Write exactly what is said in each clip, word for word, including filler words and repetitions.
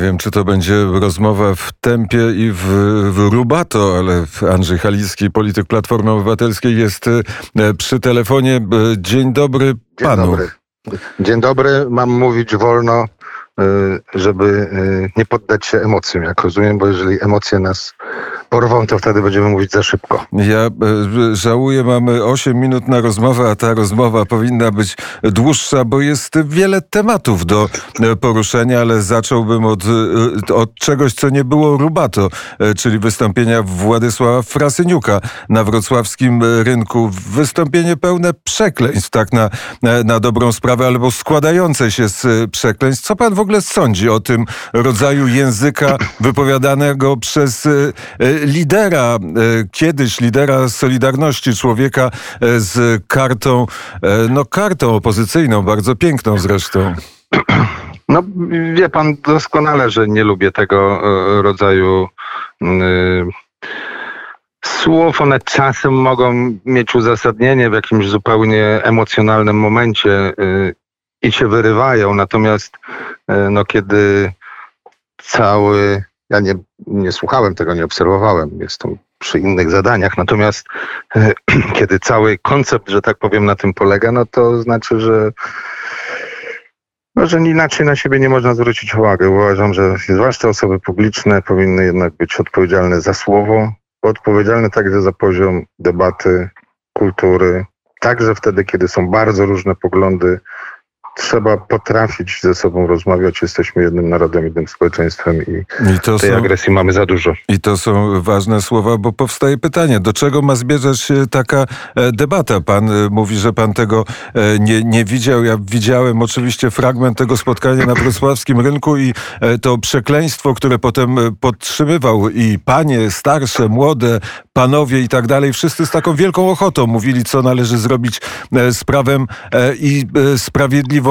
Nie wiem, czy to będzie rozmowa w tempie i w, w rubato, ale Andrzej Halicki, polityk Platformy Obywatelskiej, jest przy telefonie. Dzień dobry panu. Dzień dobry. Dzień dobry. Mam mówić wolno, żeby nie poddać się emocjom, jak rozumiem, bo jeżeli emocje nas porwą, to wtedy będziemy mówić za szybko. Ja żałuję, mamy osiem minut na rozmowę, a ta rozmowa powinna być dłuższa, bo jest wiele tematów do poruszenia, ale zacząłbym od, od czegoś, co nie było rubato, czyli wystąpienia Władysława Frasyniuka na wrocławskim rynku. Wystąpienie pełne przekleństw, tak na, na dobrą sprawę, albo składające się z przekleństw. Co pan w ogóle sądzi o tym rodzaju języka wypowiadanego przez lidera, kiedyś lidera Solidarności, człowieka z kartą, no kartą opozycyjną, bardzo piękną zresztą? No wie pan doskonale, że nie lubię tego rodzaju yy, słów. One czasem mogą mieć uzasadnienie w jakimś zupełnie emocjonalnym momencie yy, i się wyrywają. Natomiast yy, no kiedy cały... Ja nie, nie słuchałem tego, nie obserwowałem, jestem przy innych zadaniach. Natomiast kiedy cały koncept, że tak powiem, na tym polega, no to znaczy, że, no, że inaczej na siebie nie można zwrócić uwagi. Uważam, że zwłaszcza osoby publiczne powinny jednak być odpowiedzialne za słowo, odpowiedzialne także za poziom debaty, kultury. Także wtedy, kiedy są bardzo różne poglądy, trzeba potrafić ze sobą rozmawiać. Jesteśmy jednym narodem, jednym społeczeństwem i, I tej są, agresji mamy za dużo. I to są ważne słowa, bo powstaje pytanie, do czego ma zmierzać taka debata? Pan mówi, że pan tego nie, nie widział. Ja widziałem oczywiście fragment tego spotkania na wrocławskim rynku i to przekleństwo, które potem podtrzymywał i panie, starsze, młode, panowie i tak dalej. Wszyscy z taką wielką ochotą mówili, co należy zrobić z prawem i sprawiedliwością.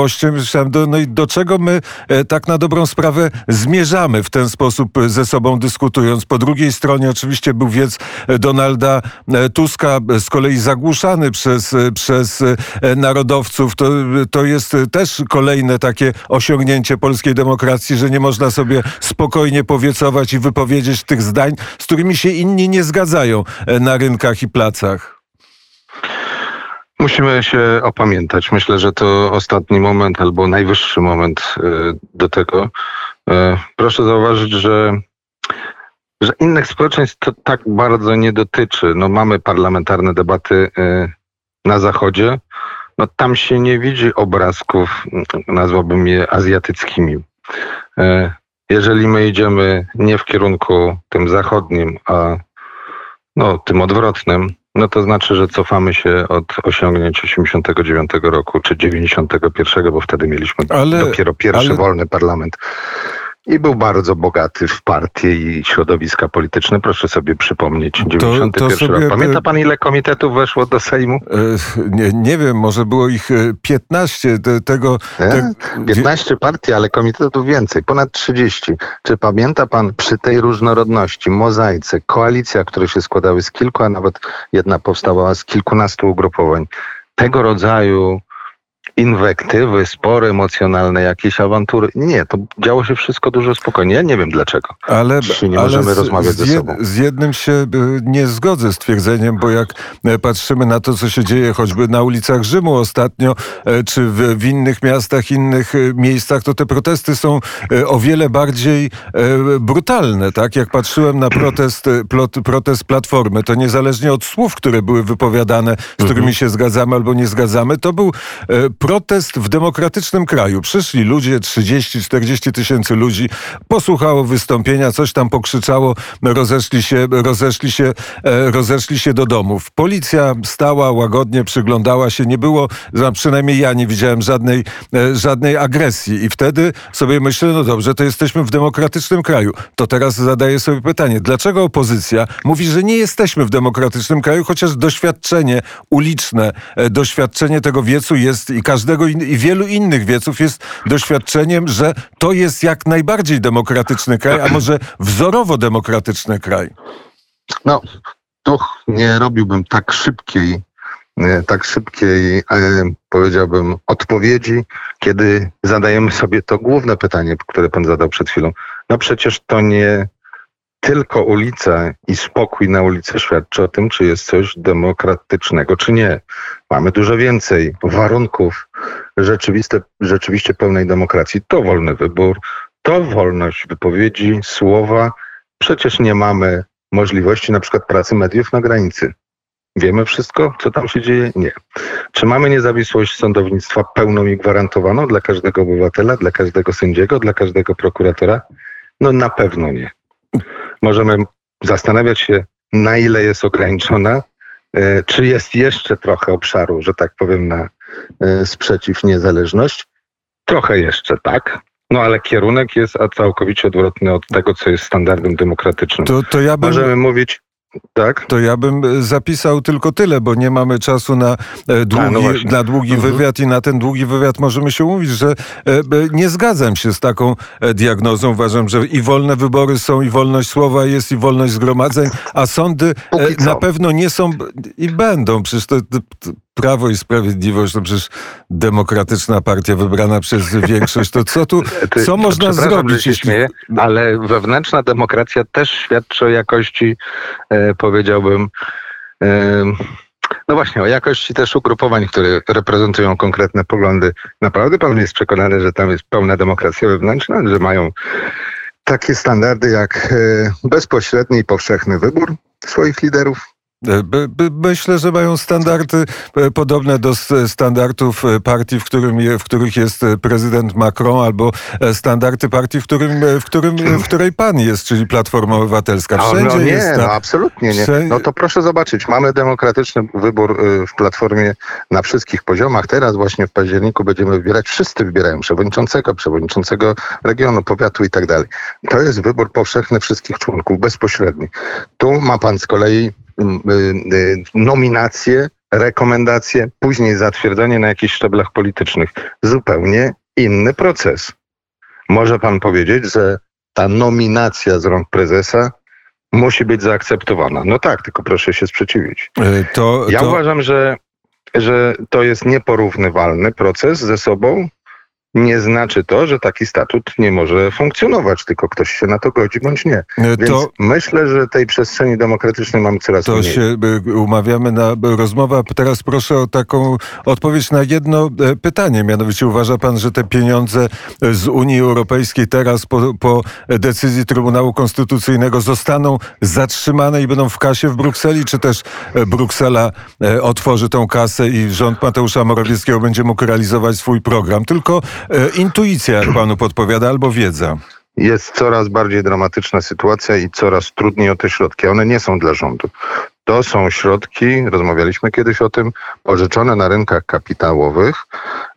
Do, no i do czego my e, tak na dobrą sprawę zmierzamy w ten sposób ze sobą dyskutując. Po drugiej stronie oczywiście był wiec Donalda e, Tuska, z kolei zagłuszany przez, e, przez e, narodowców. To, to jest też kolejne takie osiągnięcie polskiej demokracji, że nie można sobie spokojnie powiecować i wypowiedzieć tych zdań, z którymi się inni nie zgadzają e, na rynkach i placach. Musimy się opamiętać. Myślę, że to ostatni moment albo najwyższy moment do tego. Proszę zauważyć, że, że innych społeczeństw to tak bardzo nie dotyczy. No, mamy parlamentarne debaty na Zachodzie. No, tam się nie widzi obrazków, nazwałbym je azjatyckimi. Jeżeli my idziemy nie w kierunku tym zachodnim, a no, tym odwrotnym, no to znaczy, że cofamy się od osiągnięć osiemdziesiątego dziewiątego roku czy dziewięćdziesiątego pierwszego, bo wtedy mieliśmy ale, dopiero pierwszy ale... wolny parlament. I był bardzo bogaty w partie i środowiska polityczne. Proszę sobie przypomnieć dziewięćdziesiąty pierwszy rok. Pamięta pan, ile komitetów weszło do Sejmu? Nie, nie wiem, może było ich piętnaście. Tego, te... piętnaście partii, ale komitetów więcej. Ponad trzydzieści. Czy pamięta pan przy tej różnorodności, mozaice, koalicja, które się składały z kilku, a nawet jedna powstawała z kilkunastu ugrupowań. Tego rodzaju inwektywy, spory emocjonalne, jakieś awantury. Nie, to działo się wszystko dużo spokojnie. Ja nie wiem dlaczego. Ale, Czy nie ale możemy z, rozmawiać z jed, ze sobą. Z jednym się nie zgodzę z twierdzeniem, bo jak patrzymy na to, co się dzieje choćby na ulicach Rzymu ostatnio, czy w, w innych miastach, innych miejscach, to te protesty są o wiele bardziej brutalne. Tak? Jak patrzyłem na protest, plot, protest Platformy, to niezależnie od słów, które były wypowiadane, z którymi się zgadzamy albo nie zgadzamy, to był protest w demokratycznym kraju. Przyszli ludzie, trzydzieści czterdzieści tysięcy ludzi, posłuchało wystąpienia, coś tam pokrzyczało, rozeszli się, rozeszli się, rozeszli się do domów. Policja stała, łagodnie przyglądała się, nie było, przynajmniej ja nie widziałem żadnej, żadnej agresji i wtedy sobie myślę, no dobrze, to jesteśmy w demokratycznym kraju. To teraz zadaję sobie pytanie, dlaczego opozycja mówi, że nie jesteśmy w demokratycznym kraju, chociaż doświadczenie uliczne, doświadczenie tego wiecu jest i każdego in- i wielu innych wieców jest doświadczeniem, że to jest jak najbardziej demokratyczny kraj, a może wzorowo demokratyczny kraj. No, tu nie robiłbym tak szybkiej, tak szybkiej, powiedziałbym, odpowiedzi, kiedy zadajemy sobie to główne pytanie, które pan zadał przed chwilą. No przecież to nie tylko ulica i spokój na ulicy świadczy o tym, czy jest coś demokratycznego, czy nie. Mamy dużo więcej warunków rzeczywiste, rzeczywiście pełnej demokracji. To wolny wybór, to wolność wypowiedzi, słowa. Przecież nie mamy możliwości na przykład pracy mediów na granicy. Wiemy wszystko, co tam się dzieje? Nie. Czy mamy niezawisłość sądownictwa pełną i gwarantowaną dla każdego obywatela, dla każdego sędziego, dla każdego prokuratora? No na pewno nie. Możemy zastanawiać się, na ile jest ograniczona, czy jest jeszcze trochę obszaru, że tak powiem, na sprzeciw, niezależność. Trochę jeszcze, tak. No ale kierunek jest a całkowicie odwrotny od tego, co jest standardem demokratycznym. To, to ja bym... Możemy mówić... Tak? To ja bym zapisał tylko tyle, bo nie mamy czasu na długi, no, no na długi mhm. wywiad i na ten długi wywiad możemy się umówić, że nie zgadzam się z taką diagnozą. Uważam, że i wolne wybory są, i wolność słowa jest, i wolność zgromadzeń, a sądy Póki na co? pewno nie są i będą. Przecież to, to, to Prawo i Sprawiedliwość to przecież demokratyczna partia wybrana przez większość. To co tu, co można zrobić? Się śmieję, ale wewnętrzna demokracja też świadczy o jakości, e, powiedziałbym, e, no właśnie, o jakości też ugrupowań, które reprezentują konkretne poglądy. Naprawdę pan jest przekonany, że tam jest pełna demokracja wewnętrzna, że mają takie standardy jak e, bezpośredni i powszechny wybór swoich liderów? Myślę, że mają standardy podobne do standardów partii, w, którym je, w których jest prezydent Macron, albo standardy partii, w, którym, w, którym, w której pan jest, czyli Platforma Obywatelska. Wszędzie no, no nie, jest ta... no absolutnie nie. No to proszę zobaczyć, mamy demokratyczny wybór w Platformie na wszystkich poziomach. Teraz właśnie w październiku będziemy wybierać, wszyscy wybierają przewodniczącego, przewodniczącego regionu, powiatu i tak dalej. To jest wybór powszechny wszystkich członków, bezpośredni. Tu ma pan z kolei nominacje, rekomendacje, później zatwierdzenie na jakichś szczeblach politycznych. Zupełnie inny proces. Może pan powiedzieć, że ta nominacja z rąk prezesa musi być zaakceptowana. No tak, tylko proszę się sprzeciwić. To, ja to... uważam, że, że to jest nieporównywalny proces ze sobą. Nie znaczy to, że taki statut nie może funkcjonować, tylko ktoś się na to godzi bądź nie. Więc to, myślę, że tej przestrzeni demokratycznej mamy coraz to mniej. To się umawiamy na rozmowę. Teraz proszę o taką odpowiedź na jedno pytanie. Mianowicie uważa pan, że te pieniądze z Unii Europejskiej teraz po, po decyzji Trybunału Konstytucyjnego zostaną zatrzymane i będą w kasie w Brukseli? Czy też Bruksela otworzy tą kasę i rząd Mateusza Morawieckiego będzie mógł realizować swój program? Tylko intuicja, jak panu podpowiada, albo wiedza? Jest coraz bardziej dramatyczna sytuacja i coraz trudniej o te środki. One nie są dla rządu. To są środki, rozmawialiśmy kiedyś o tym, pożyczone na rynkach kapitałowych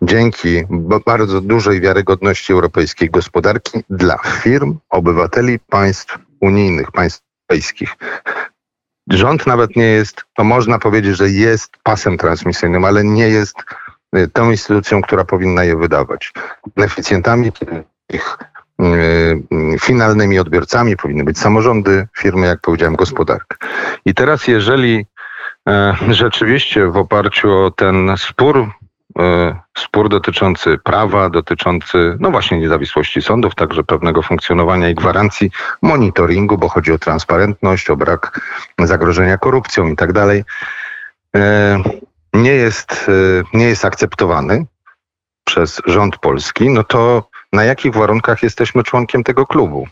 dzięki bardzo dużej wiarygodności europejskiej gospodarki dla firm, obywateli, państw unijnych, państw europejskich. Rząd nawet nie jest, to można powiedzieć, że jest pasem transmisyjnym, ale nie jest tą instytucją, która powinna je wydawać. Beneficjentami, ich yy, finalnymi odbiorcami powinny być samorządy, firmy, jak powiedziałem, gospodarka. I teraz jeżeli yy, rzeczywiście w oparciu o ten spór, yy, spór dotyczący prawa, dotyczący no właśnie niezawisłości sądów, także pewnego funkcjonowania i gwarancji monitoringu, bo chodzi o transparentność, o brak zagrożenia korupcją i tak dalej, yy, nie jest, nie jest akceptowany przez rząd polski, no to na jakich warunkach jesteśmy członkiem tego klubu,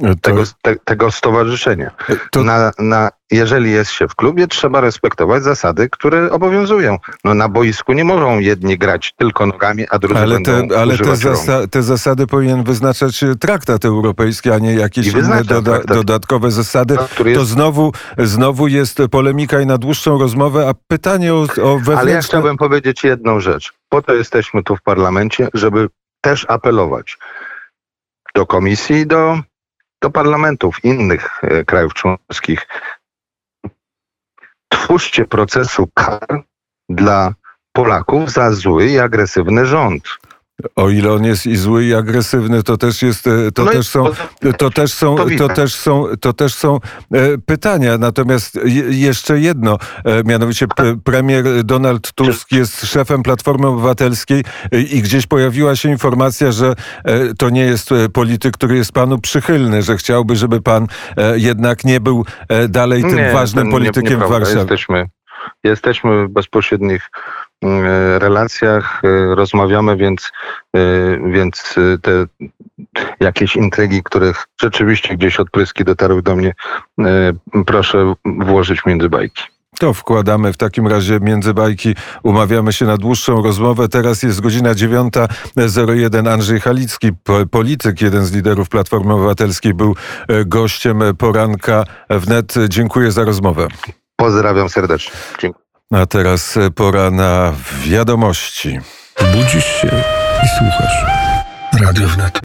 to... tego, te, tego stowarzyszenia? To... Na, na, jeżeli jest się w klubie, trzeba respektować zasady, które obowiązują. No na boisku nie mogą jedni grać tylko nogami, a drudzy ale będą te, Ale te, zasa- te zasady powinien wyznaczać traktat europejski, a nie jakieś inne doda- dodatkowe zasady. To jest... znowu, znowu jest polemika i na dłuższą rozmowę, a pytanie o, o wewnętrzne... Ale ja chciałbym powiedzieć jedną rzecz. Po to jesteśmy tu w parlamencie, żeby też apelować do komisji, do, do parlamentów innych e, krajów członkowskich. Twórzcie procesu kar dla Polaków za zły i agresywny rząd. O ile on jest i zły, i agresywny, to też jest, to no też są, to też są, to, to też są, to też są e, pytania. Natomiast je, jeszcze jedno, e, mianowicie p- premier Donald Tusk jest szefem Platformy Obywatelskiej i gdzieś pojawiła się informacja, że e, to nie jest polityk, który jest panu przychylny, że chciałby, żeby pan e, jednak nie był e, dalej tym nie, ważnym nie, politykiem nie, nie w Warszawie. Jesteśmy, jesteśmy w bezpośrednich relacjach, rozmawiamy, więc, więc te jakieś intrygi, których rzeczywiście gdzieś odpryski dotarły do mnie, proszę włożyć między bajki. To wkładamy w takim razie między bajki. Umawiamy się na dłuższą rozmowę. Teraz jest godzina dziewiąta zero jeden. Andrzej Halicki, polityk, jeden z liderów Platformy Obywatelskiej, był gościem Poranka Wnet. Dziękuję za rozmowę. Pozdrawiam serdecznie. Dziękuję. A teraz pora na wiadomości. Budzisz się i słuchasz Radio Wnet.